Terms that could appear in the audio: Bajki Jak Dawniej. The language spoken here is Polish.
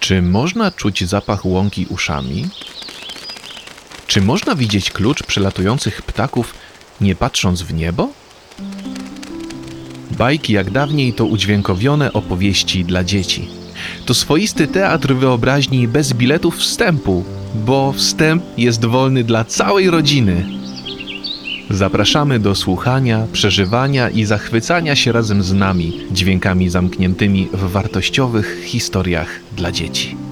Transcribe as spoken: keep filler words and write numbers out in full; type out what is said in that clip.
Czy można czuć zapach łąki uszami? Czy można widzieć klucz przelatujących ptaków, nie patrząc w niebo? Bajki jak dawniej to udźwiękowione opowieści dla dzieci. To swoisty teatr wyobraźni bez biletów wstępu, bo wstęp jest wolny dla całej rodziny. Zapraszamy do słuchania, przeżywania i zachwycania się razem z nami dźwiękami zamkniętymi w wartościowych historiach dla dzieci.